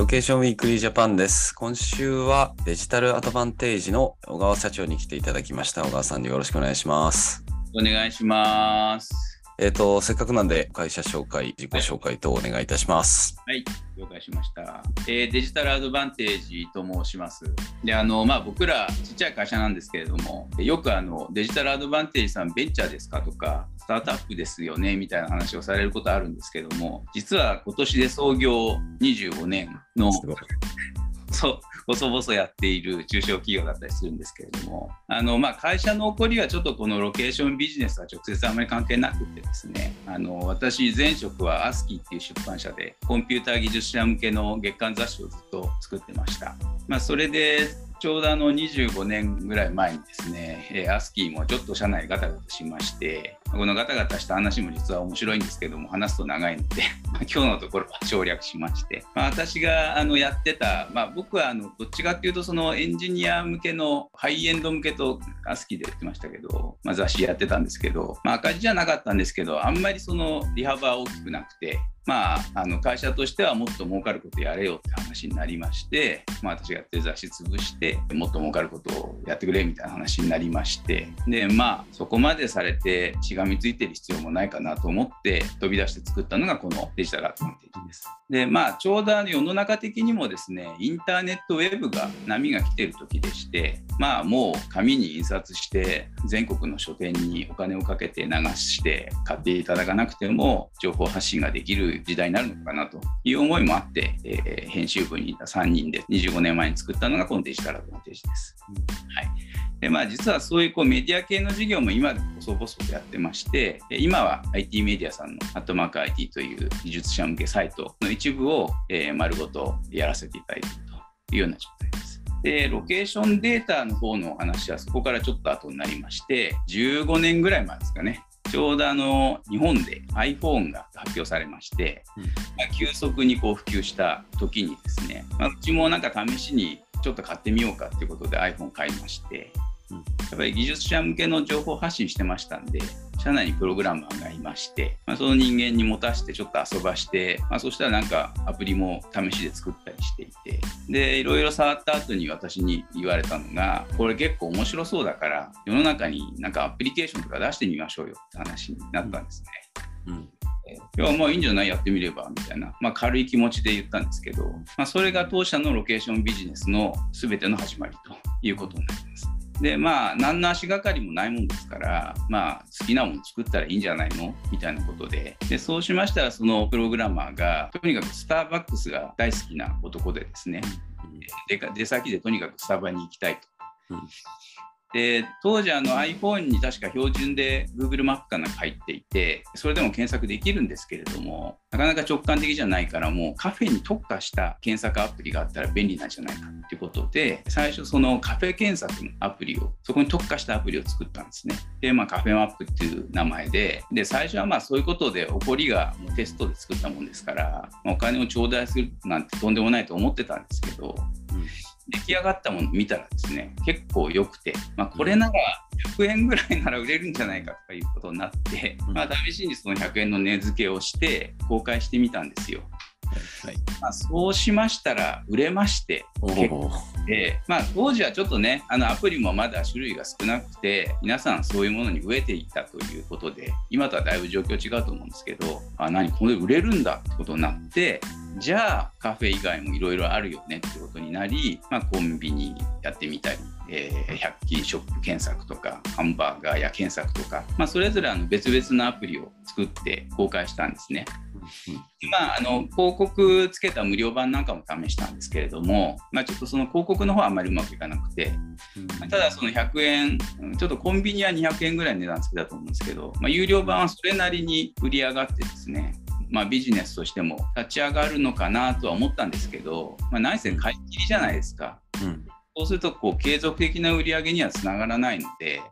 ロケーションウィークリージャパンです。今週はデジタルアドバンテージの小川社長に来ていただきました。小川さん、よろしくお願いします。お願いします。せっかくなんで会社紹介、自己紹介等お願いいたします。はい、了解しました。デジタルアドバンテージと申します。で、僕らちっちゃい会社なんですけれども、よくデジタルアドバンテージさんベンチャーですかとかスタートアップですよねみたいな話をされることあるんですけども、実は今年で創業25年の細々やっている中小企業だったりするんですけれども、会社の起こりはちょっとこのロケーションビジネスは直接あまり関係なくてですね、私前職はASCIIっていう出版社でコンピューター技術者向けの月刊雑誌をずっと作ってました。それでちょうど25年ぐらい前にですね、ASCIIもちょっと社内ガタガタしまして、このガタガタした話も実は面白いんですけども、話すと長いので今日のところは省略しまして、私がやってた、僕はどっちかっていうとそのエンジニア向けのハイエンド向けとASCIIでやってましたけど、雑誌やってたんですけど、赤字じゃなかったんですけど、あんまりその利幅は大きくなくて、会社としてはもっと儲かることやれよって話になりまして、私がやってる雑誌潰してもっと儲かることをやってくれみたいな話になりまして、でそこまでされてしがみついてる必要もないかなと思って飛び出して作ったのがこのデジタルアドバンテージです。でちょうど世の中的にもですね、インターネットウェブが波が来てる時でして、もう紙に印刷して全国の書店にお金をかけて流して買っていただかなくても情報発信ができる時代になるのかなという思いもあって、編集部にいた3人で25年前に作ったのがこのデジタルアドバンテージです。はい。で実はそういうメディア系の事業も今で細々とやってまして、今は IT メディアさんのアットマーク IT という技術者向けサイトの一部を丸ごとやらせていただいているというような状態です。でロケーションデータの方のお話はそこからちょっと後になりまして、15年ぐらい前ですかね、ちょうど日本で iPhone が発表されまして、急速に普及した時にですね、うちも試しにちょっと買ってみようかということで iPhone 買いまして、やっぱり技術者向けの情報発信してましたんで、社内にプログラマーがいまして、その人間に持たせてちょっと遊ばして、そしたらアプリも試しで作ったりしていて、でいろいろ触った後に私に言われたのが、これ結構面白そうだから世の中にアプリケーションとか出してみましょうよって話になったんですね。いいんじゃない、やってみればみたいな、軽い気持ちで言ったんですけど、それが当社のロケーションビジネスの全ての始まりということになります。で何の足がかりもないもんですから、好きなもの作ったらいいんじゃないのみたいなことで、そうしましたらそのプログラマーがとにかくスターバックスが大好きな男でですね、出先でとにかくスタバに行きたいと。で当時iPhone に確か標準で Google マップかなんか入っていて、それでも検索できるんですけれども、なかなか直感的じゃないから、もうカフェに特化した検索アプリがあったら便利なんじゃないかということで、最初そのカフェ検索のアプリを、そこに特化したアプリを作ったんですね。でカフェマップっていう名前で、最初はそういうことで起こりがもうテストで作ったもんですから、お金を頂戴するなんてとんでもないと思ってたんですけど、出来上がったものを見たらですね、結構良くて、これなら100円ぐらいなら売れるんじゃないかということになって、試しにその100円の値付けをして公開してみたんですよ。そうしましたら売れまして、当時はちょっとね、アプリもまだ種類が少なくて、皆さんそういうものに飢えていたということで、今とはだいぶ状況違うと思うんですけど、これ売れるんだってことになって、じゃあカフェ以外もいろいろあるよねってことになり、コンビニやってみたり、100均ショップ検索とかハンバーガー屋検索とか、それぞれ別々のアプリを作って公開したんですね。広告つけた無料版なんかも試したんですけれども、ちょっとその広告の方はあまりうまくいかなくて、ただその100円、ちょっとコンビニは200円ぐらい値段つけたと思うんですけど、有料版はそれなりに売り上がってですね、ビジネスとしても立ち上がるのかなとは思ったんですけど、何せ買い切りじゃないですか。そうすると継続的な売り上げにはつながらないので、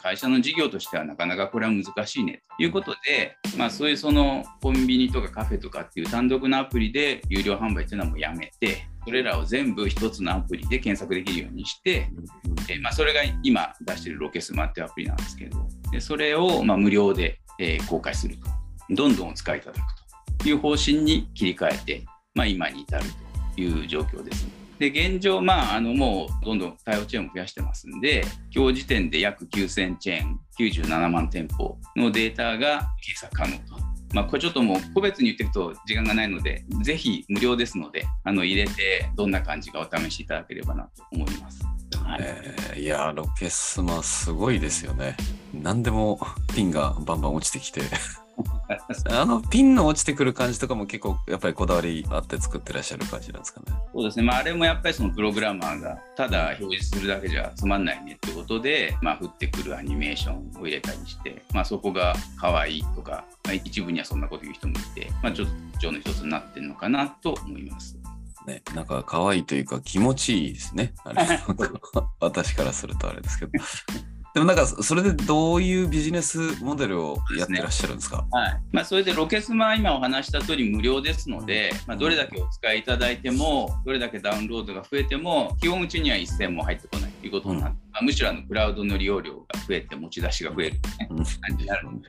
会社の事業としてはなかなかこれは難しいねということで、そういうそのコンビニとかカフェとかっていう単独のアプリで有料販売っていうのはもうやめて、それらを全部一つのアプリで検索できるようにして、それが今出しているロケスマっていうアプリなんですけど、それを無料で公開すると、どんどんお使いいただくという方針に切り替えて、今に至るいう状況です。で、現状、もうどんどん対応チェーンも増やしてますんで、今日時点で約9000チェーン、97万店舗のデータが検索可能と。これちょっともう個別に言っていくと時間がないので、ぜひ無料ですので入れてどんな感じかお試しいただければなと思います。はい、いやロケスマすごいですよね。何でもピンがバンバン落ちてきてピンの落ちてくる感じとかも結構やっぱりこだわりあって作ってらっしゃる感じなんですかね。そうですね、あれもやっぱりそのプログラマーがただ表示するだけじゃつまんないねってことで、降ってくるアニメーションを入れたりして、そこが可愛いとか、一部にはそんなこと言う人もいて、ちょっと特徴の一つになってるのかなと思いますね。なんか可愛いというか気持ちいいですねあれ私からするとあれですけどでもなんかそれでどういうビジネスモデルをやってらっしゃるんですか。はい、それでロケスマは今お話した通り無料ですので、どれだけお使いいただいてもどれだけダウンロードが増えても基本うちには一銭も入ってこないということになって、むしろクラウドの利用量が増えて持ち出しが増えるね、感じになるので、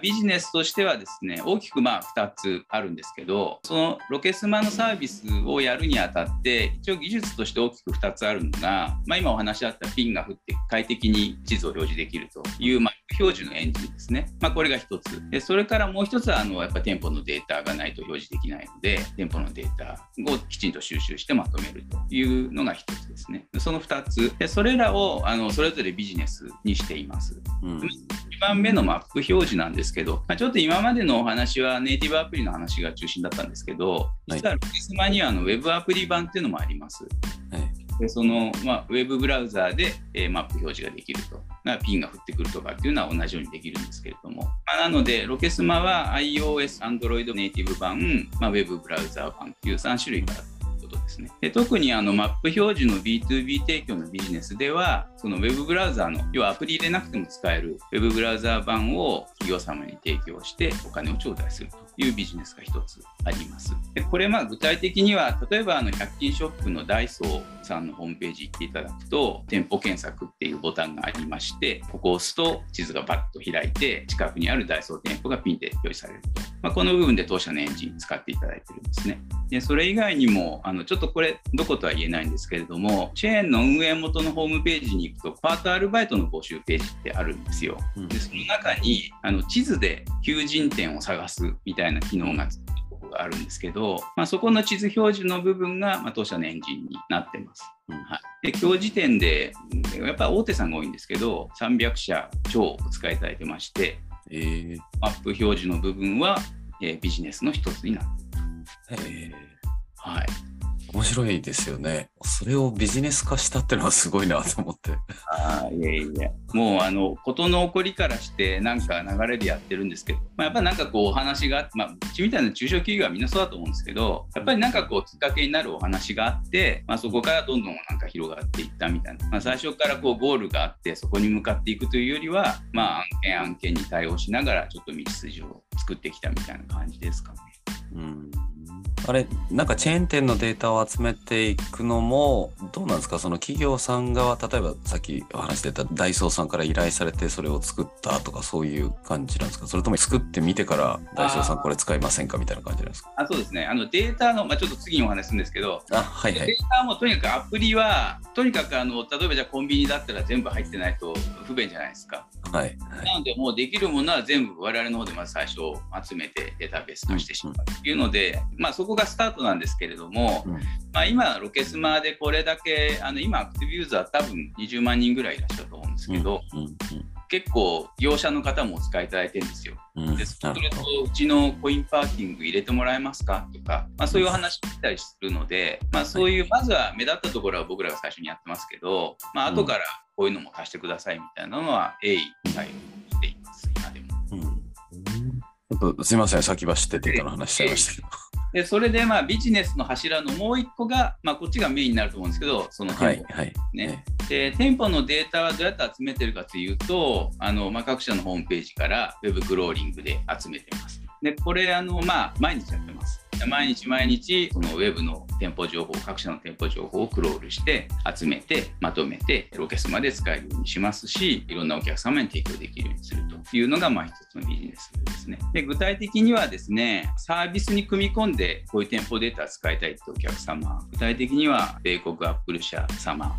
ビジネスとしてはですね、大きく2つあるんですけど、そのロケスマのサービスをやるにあたって一応技術として大きく2つあるのが、今お話しあったピンが振って快適に地図を表示できるという、表示のエンジンですね、これが1つで、それからもう1つはやっぱ店舗のデータがないと表示できないので、店舗のデータをきちんと収集してまとめるというのが1つですね。その2つで、それらをそれぞれビジネスにしています。1番目のマップ表示なんですけど、ちょっと今までのお話はネイティブアプリの話が中心だったんですけど、実はロケスマにはウェブアプリ版っていうのもあります。で、そのウェブブラウザーで、マップ表示ができると、ピンが降ってくるとかっていうのは同じようにできるんですけれども、なのでロケスマは iOS、Android ネイティブ版、ウェブブラウザー版っていう3種類があるということですね。で、特にマップ表示の B2B 提供のビジネスでは、そのウェブブラウザーの、要はアプリ入れなくても使えるウェブブラウザー版を企業様に提供してお金を頂戴するというビジネスが一つあります。で、これ具体的には、例えば100均ショップのダイソーさんのホームページ行っていただくと、店舗検索っていうボタンがありまして、ここを押すと地図がバッと開いて近くにあるダイソー店舗がピンで表示されると、この部分で当社のエンジン使っていただいてるんですね。で、それ以外にもちょっとこれどことは言えないんですけれども、チェーンの運営元のホームページに行くとパートアルバイトの募集ページってあるんですよ。で、その中に地図で求人店を探すみたいな機能があるんですけど、そこの地図表示の部分が、当社のエンジンになってます。はい、で、今日時点でやっぱ大手さんが多いんですけど、300社超お使いいただいてまして、マップ表示の部分は、ビジネスの一つになっています。はい、面白いですよね。それをビジネス化したってのはすごいなと思っていやもう事の起こりからしてなんか流れでやってるんですけど、やっぱりなんかこうお話があって、うちみたいな中小企業はみんなそうだと思うんですけど、やっぱりなんかこうきっかけになるお話があって、そこからどんどんなんか広がっていったみたいな、最初からこうゴールがあってそこに向かっていくというよりは、案件に対応しながらちょっと道筋を作ってきたみたいな感じですかね。あれなんかチェーン店のデータを集めていくのもどうなんですか、その企業さん側、例えばさっきお話してたダイソーさんから依頼されてそれを作ったとかそういう感じなんですか、それとも作ってみてからダイソーさんこれ使いませんかみたいな感じなんですか。そうですね、データの、ちょっと次にお話するんですけど、データもとにかくアプリはとにかく例えばじゃあコンビニだったら全部入ってないと不便じゃないですか。なのでもうできるものは全部我々の方でまず最初集めてデータベースとしてしまうというので、そこがスタートなんですけれども、今ロケスマでこれだけ今アクティブユーザー多分20万人ぐらいいらっしゃると思うんですけど、結構業者の方もお使いいただいてるんですよ。で、それとうちのコインパーキング入れてもらえますかとか、そういう話を聞いたりするので、そういうまずは目立ったところは僕らが最初にやってますけど、後からこういうのも貸してくださいみたいなのは鋭意対応しています今でも。ちょっとすいません、先走ってデータの話しちゃいましたけど、でそれでビジネスの柱のもう一個が、こっちがメインになると思うんですけど、その店舗ね。で、店舗のデータはどうやって集めてるかというと、各社のホームページからウェブクローリングで集めてます。で、これ毎日やってます。毎日そのウェブの店舗情報、各社の店舗情報をクロールして集めてまとめてロケスマで使えるようにしますし、いろんなお客様に提供できるようにするというのが一つのビジネスです。ですね。で、具体的にはですね、サービスに組み込んでこういう店舗データを使いたいってお客様、具体的には米国アップル社様、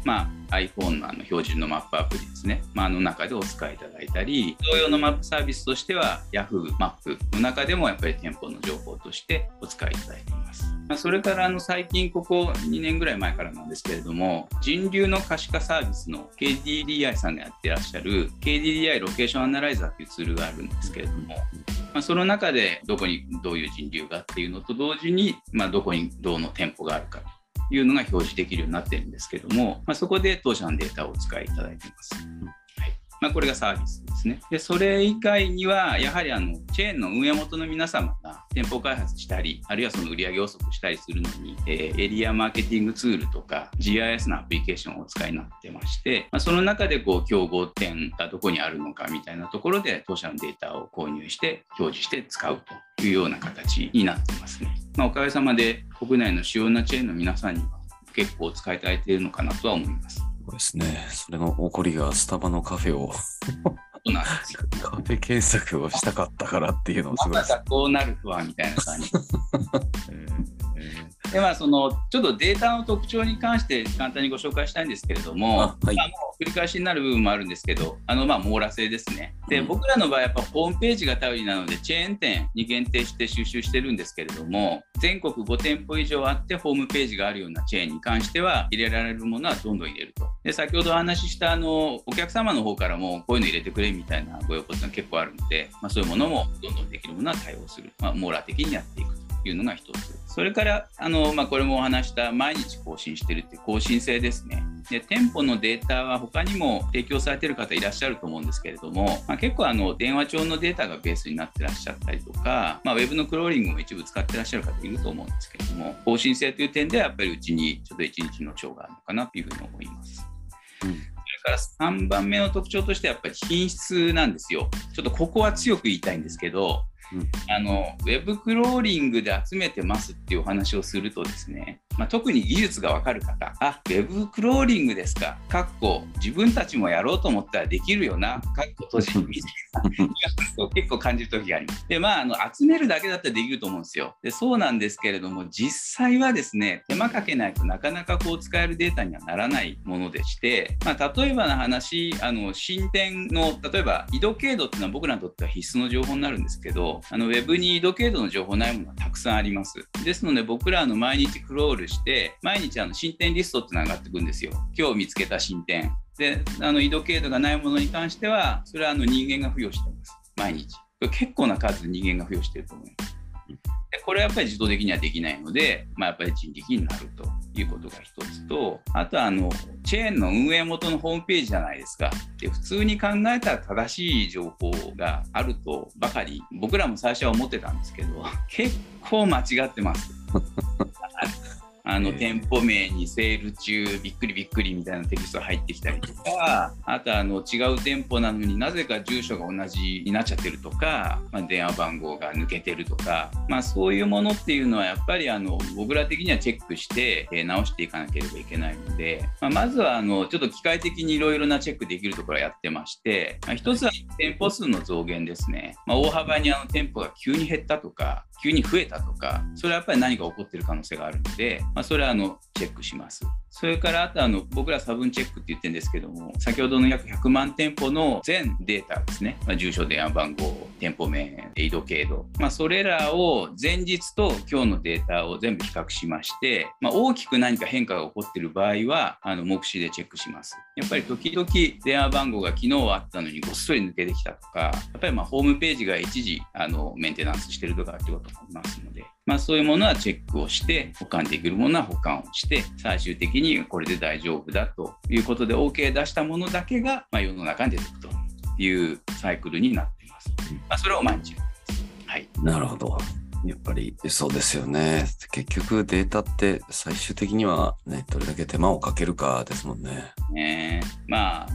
iPhone の標準のマップアプリですね、の中でお使いいただいたり、同様のマップサービスとしては Yahoo マップの中でもやっぱり店舗の情報としてお使いいただいています。それから最近ここ2年ぐらい前からなんですけれども、人流の可視化サービスの KDDI さんがやっていらっしゃる KDDI ロケーションアナライザーというツールがあるんですけれども、その中でどこにどういう人流がっていうのと同時に、どこにどうの店舗があるかというのが表示できるようになっているんですけども、そこで当社のデータをお使いいただいています。これがサービスですね。で、それ以外にはやはりチェーンの運営元の皆様が店舗開発したり、あるいはその売り上げ予測したりするのに、エリアマーケティングツールとか GIS のアプリケーションをお使いになってまして、その中で競合店がどこにあるのかみたいなところで当社のデータを購入して表示して使うというような形になってますね。おかげさまで国内の主要なチェーンの皆さんには結構お使いいただいているのかなとは思います。そうですね。それの起こりがスタバのカフェをカフェ検索をしたかったからっていうのをすごいです。またこうなるとはみたいな感じでは、ちょっとデータの特徴に関して簡単にご紹介したいんですけれども、もう繰り返しになる部分もあるんですけど、網羅性ですね。で、僕らの場合やっぱホームページが頼りなのでチェーン店に限定して収集してるんですけれども、全国5店舗以上あってホームページがあるようなチェーンに関しては入れられるものはどんどん入れると。で、先ほどお話ししたお客様の方からもこういうの入れてくれみたいなご要望が結構あるので、そういうものもどんどんできるものは対応する、網羅的にやっていくというのが一つ。それからこれもお話した毎日更新してるって更新性ですね。で、店舗のデータは他にも提供されている方いらっしゃると思うんですけれども、結構電話帳のデータがベースになってらっしゃったりとか、ウェブのクローリングも一部使ってらっしゃる方いると思うんですけれども、更新性という点ではやっぱりうちにちょっと一日の長があるのかなというふうに思います。から3番目の特徴としてはやっぱり品質なんですよ。ちょっとここは強く言いたいんですけど、ウェブクローリングで集めてますっていうお話をするとですね、特に技術が分かる方、ウェブクローリングですか、自分たちもやろうと思ったらできるよな、閉じみたいな結構感じる時があります。で、集めるだけだったらできると思うんですよ。で、そうなんですけれども、実際はですね、手間かけないとなかなか使えるデータにはならないものでして、例えばの話、新店の例えば緯度経度っていうのは僕らにとっては必須の情報になるんですけど、ウェブに緯度経度の情報ないものはたくさんあります。ですので僕ら毎日クロールして、毎日新店リストっていうのが上がってくるんですよ。今日見つけた新店で、緯度経度がないものに関してはそれは人間が付与してます。毎日結構な数人間が付与してると思います。これはやっぱり自動的にはできないので、やっぱり人力になるということが一つと、あとはチェーンの運営元のホームページじゃないですか。で、普通に考えたら正しい情報があるとばかり僕らも最初は思ってたんですけど、結構間違ってます店舗名にセール中びっくりびっくりみたいなテキストが入ってきたりとか、あと違う店舗なのになぜか住所が同じになっちゃってるとか、電話番号が抜けてるとか、そういうものっていうのはやっぱり僕ら的にはチェックして直していかなければいけないので、まずはちょっと機械的にいろいろなチェックできるところをやってまして、一つは店舗数の増減ですね。大幅に店舗が急に減ったとか急に増えたとか、それはやっぱり何か起こってる可能性があるので、それはチェックします。それからあと僕ら差分チェックって言ってるんですけども、先ほどの約100万店舗の全データですね、住所、電話番号、店舗名、緯度経度、それらを前日と今日のデータを全部比較しまして、大きく何か変化が起こっている場合は目視でチェックします。やっぱり時々電話番号が昨日はあったのにごっそり抜けてきたとか、やっぱりホームページが一時メンテナンスしてるとかってこともありますので、そういうものはチェックをして、保管できるものは保管をして、最終的にこれで大丈夫だということで OK 出したものだけが世の中に出ていくというサイクルになっています。それを毎日、なるほど。やっぱりそうですよね。結局データって最終的にはね、どれだけ手間をかけるかですもんね。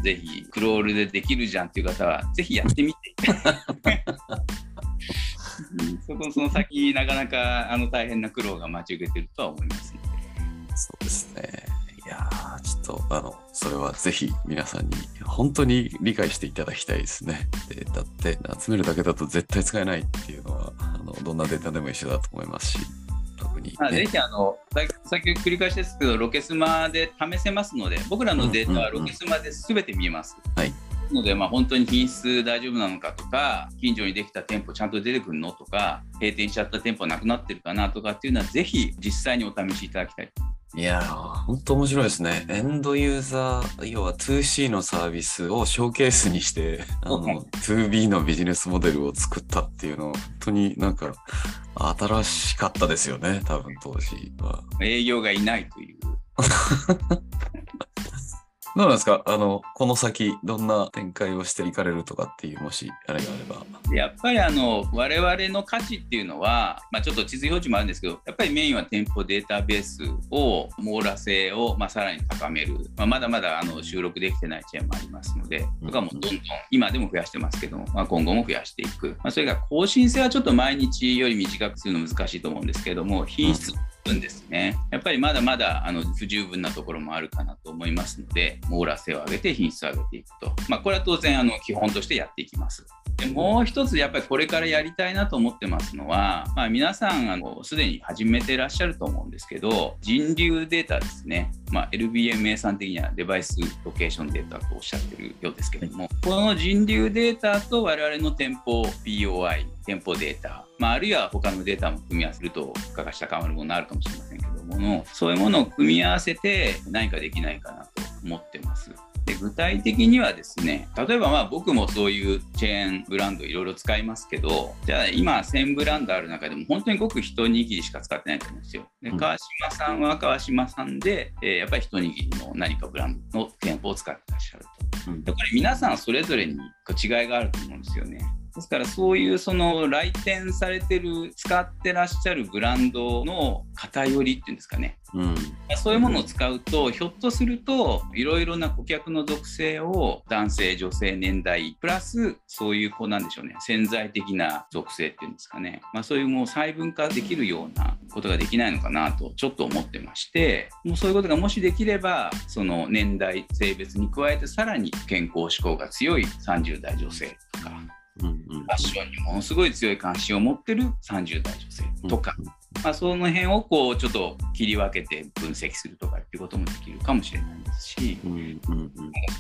ぜひクロールでできるじゃんっていう方はぜひやってみてその先なかなか大変な苦労が待ち受けてるとは思いますので。そうですね。いや、ちょっとと、それはぜひ皆さんに本当に理解していただきたいですね。データって集めるだけだと絶対使えないっていうのは、どんなデータでも一緒だと思いますし、特に、ね、ぜひ先繰り返しですけど、ロケスマで試せますので、僕らのデータはロケスマで全て見えます、うんうんうん、はい、ので、本当に品質大丈夫なのかとか、近所にできた店舗ちゃんと出てくるのとか、閉店しちゃった店舗なくなってるかなとかっていうのは、ぜひ実際にお試しいただきたい。いやー、本当面白いですね。エンドユーザー、要は 2C のサービスをショーケースにして2B のビジネスモデルを作ったっていうの、本当になんか新しかったですよね、多分当時は。営業がいないというどうなんですか、この先どんな展開をしていかれるとかっていう、もしあれがあれば。やっぱり我々の価値っていうのは、ちょっと地図表示もあるんですけど、やっぱりメインは店舗データベースを網羅性を、さらに高める、まだまだ収録できてないチェーンもありますので、とかもどんどん今でも増やしてますけど、今後も増やしていく、それが更新性はちょっと毎日より短くするの難しいと思うんですけれども、品質、ですね、やっぱりまだまだ不十分なところもあるかなと思いますので、網羅性を上げて品質を上げていくと、これは当然基本としてやっていきます。でもう一つ、やっぱりこれからやりたいなと思ってますのは、皆さんすでに始めてらっしゃると思うんですけど、人流データですね、LBMA さん的にはデバイスロケーションデータとおっしゃってるようですけれども、この人流データと我々の店舗 POI、店舗データ、あるいは他のデータも組み合わせると付加がした変わるものがあるかもしれませんけどもの、そういうものを組み合わせて何かできないかなと思ってます。で、具体的にはですね、例えば僕もそういうチェーンブランドいろいろ使いますけど、じゃあ今1000ブランドある中でも本当にごく一握りしか使ってないと思うんですよ。で、川島さんは川島さんで、やっぱり一握りの何かブランドの店舗を使ってらっしゃると、でこれ皆さんそれぞれに違いがあると思うんですよね。ですから、そういう来店されてる、使ってらっしゃるブランドの偏りっていうんですかね、そういうものを使うと、ひょっとするといろいろな顧客の属性を、男性女性年代プラス、そういうなんでしょうね、潜在的な属性っていうんですかね、そういうもう細分化できるようなことができないのかなとちょっと思ってまして、もうそういうことがもしできれば、その年代性別に加えて、さらに健康志向が強い30代女性とか、ファッションにものすごい強い関心を持ってる30代女性とか、その辺をちょっと切り分けて分析するとかっていうこともできるかもしれないですし、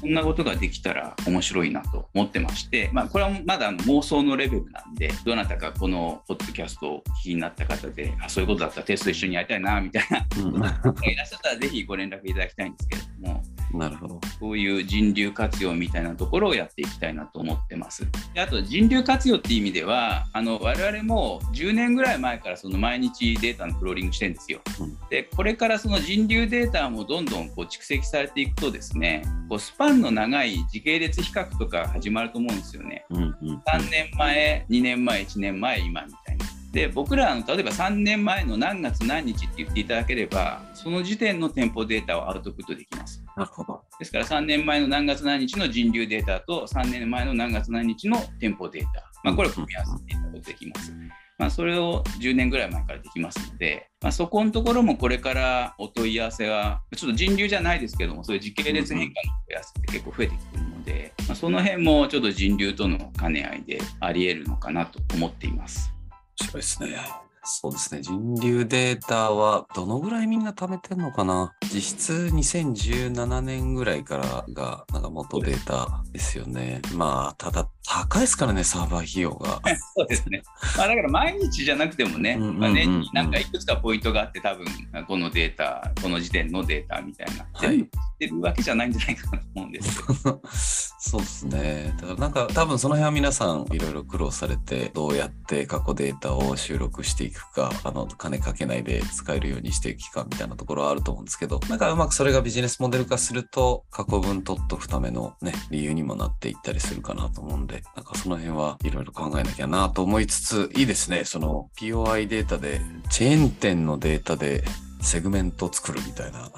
そんなことができたら面白いなと思ってまして、これはまだ妄想のレベルなんで、どなたかこのポッドキャストを気になった方で、そういうことだったらテスト一緒にやりたいなみたいないらっしゃったら、ぜひご連絡いただきたいんですけれども。なるほど。そういう人流活用みたいなところをやっていきたいなと思ってます。で、あと人流活用っていう意味では、我々も10年ぐらい前から毎日データのクローリングしてるんですよ。で、これから人流データもどんどん蓄積されていくとですね、スパンの長い時系列比較とか始まると思うんですよね。3年前、2年前、1年前、今みたいな。で、僕ら例えば3年前の何月何日って言っていただければ、その時点の店舗データをアウトプットできます。なるほど。ですから3年前の何月何日の人流データと3年前の何月何日の店舗データ、これを組み合わせていただくことできます。それを10年ぐらい前からできますので、そこのところもこれからお問い合わせは、ちょっと人流じゃないですけども、そういう時系列変化のお問い合わせって結構増えてきているので、その辺もちょっと人流との兼ね合いであり得るのかなと思っています。面白いですね。そうですね。人流データはどのぐらいみんな貯めてんのかな。実質2017年ぐらいからが元データですよね。ただ高いですからね、サーバー費用が。そうですね。だから毎日じゃなくてもね、年になんかいくつかポイントがあって、多分このデータ、この時点のデータみたいな、全部してるわけじゃないんじゃないかなと思うんですけど。そうですね。だから多分その辺は皆さんいろいろ苦労されて、どうやって過去データを収録していくか、金かけないで使えるようにしていく期間みたいなところはあると思うんですけど、うまくそれがビジネスモデル化すると、過去分取っとくためのね、理由にもなっていったりするかなと思うんで、その辺はいろいろ考えなきゃなと思いつつ、いいですね。POI データで、チェーン店のデータでセグメント作るみたいな。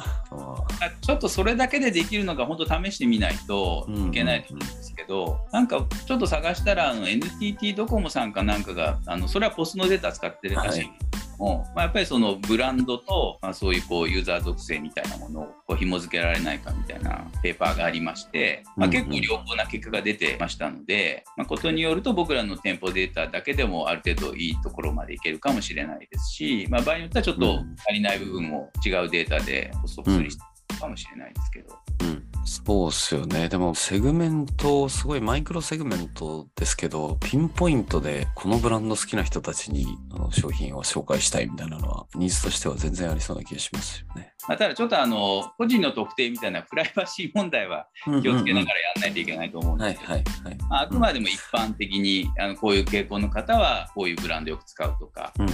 ちょっとそれだけでできるのか、本当試してみないといけないと思うんですけど、なんかちょっと探したらNTT ドコモさんかなんかが、それはPOSのデータ使ってるらしい。も、やっぱりそのブランドと、そういうこうユーザー属性みたいなものをこう紐付けられないかみたいなペーパーがありまして、結構良好な結果が出てましたので、ことによると僕らの店舗データだけでもある程度いいところまでいけるかもしれないですし、場合によってはちょっと足りない部分も違うデータで補足するかもしれないですけど、そうですよね。でもセグメント、すごいマイクロセグメントですけど、ピンポイントでこのブランド好きな人たちに商品を紹介したいみたいなのはニーズとしては全然ありそうな気がしますよね。ただちょっと個人の特定みたいなプライバシー問題は気をつけながらやらないといけないと思うんですけど、あくまでも一般的にこういう傾向の方はこういうブランドよく使うとか、ブ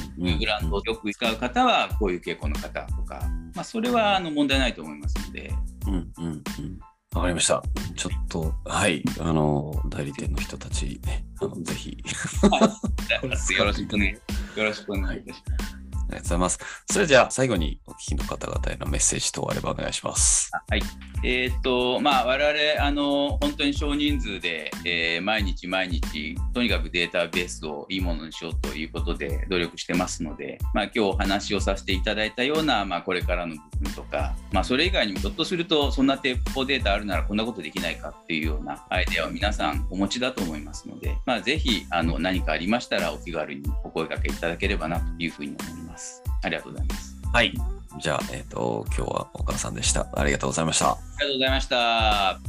ランドよく使う方はこういう傾向の方とか、それは問題ないと思いますので。わかりました。ちょっと、はい、代理店の人たち、ぜひ、よろしくね。よろしくお願いいたします。ありがとうございます。それじゃあ最後にお聞きの方々へのメッセージ等あればお願いします。はい。我々本当に少人数で、毎日とにかくデータベースをいいものにしようということで努力してますので、今日お話をさせていただいたような、これからの部分とか、それ以外にもひょっとするとそんな店舗データあるならこんなことできないかっていうようなアイデアを皆さんお持ちだと思いますので、ぜひ何かありましたらお気軽にお声掛けいただければなというふうに思います。ありがとうございます。はい。じゃあ、今日は岡田さんでした。ありがとうございました。ありがとうございました。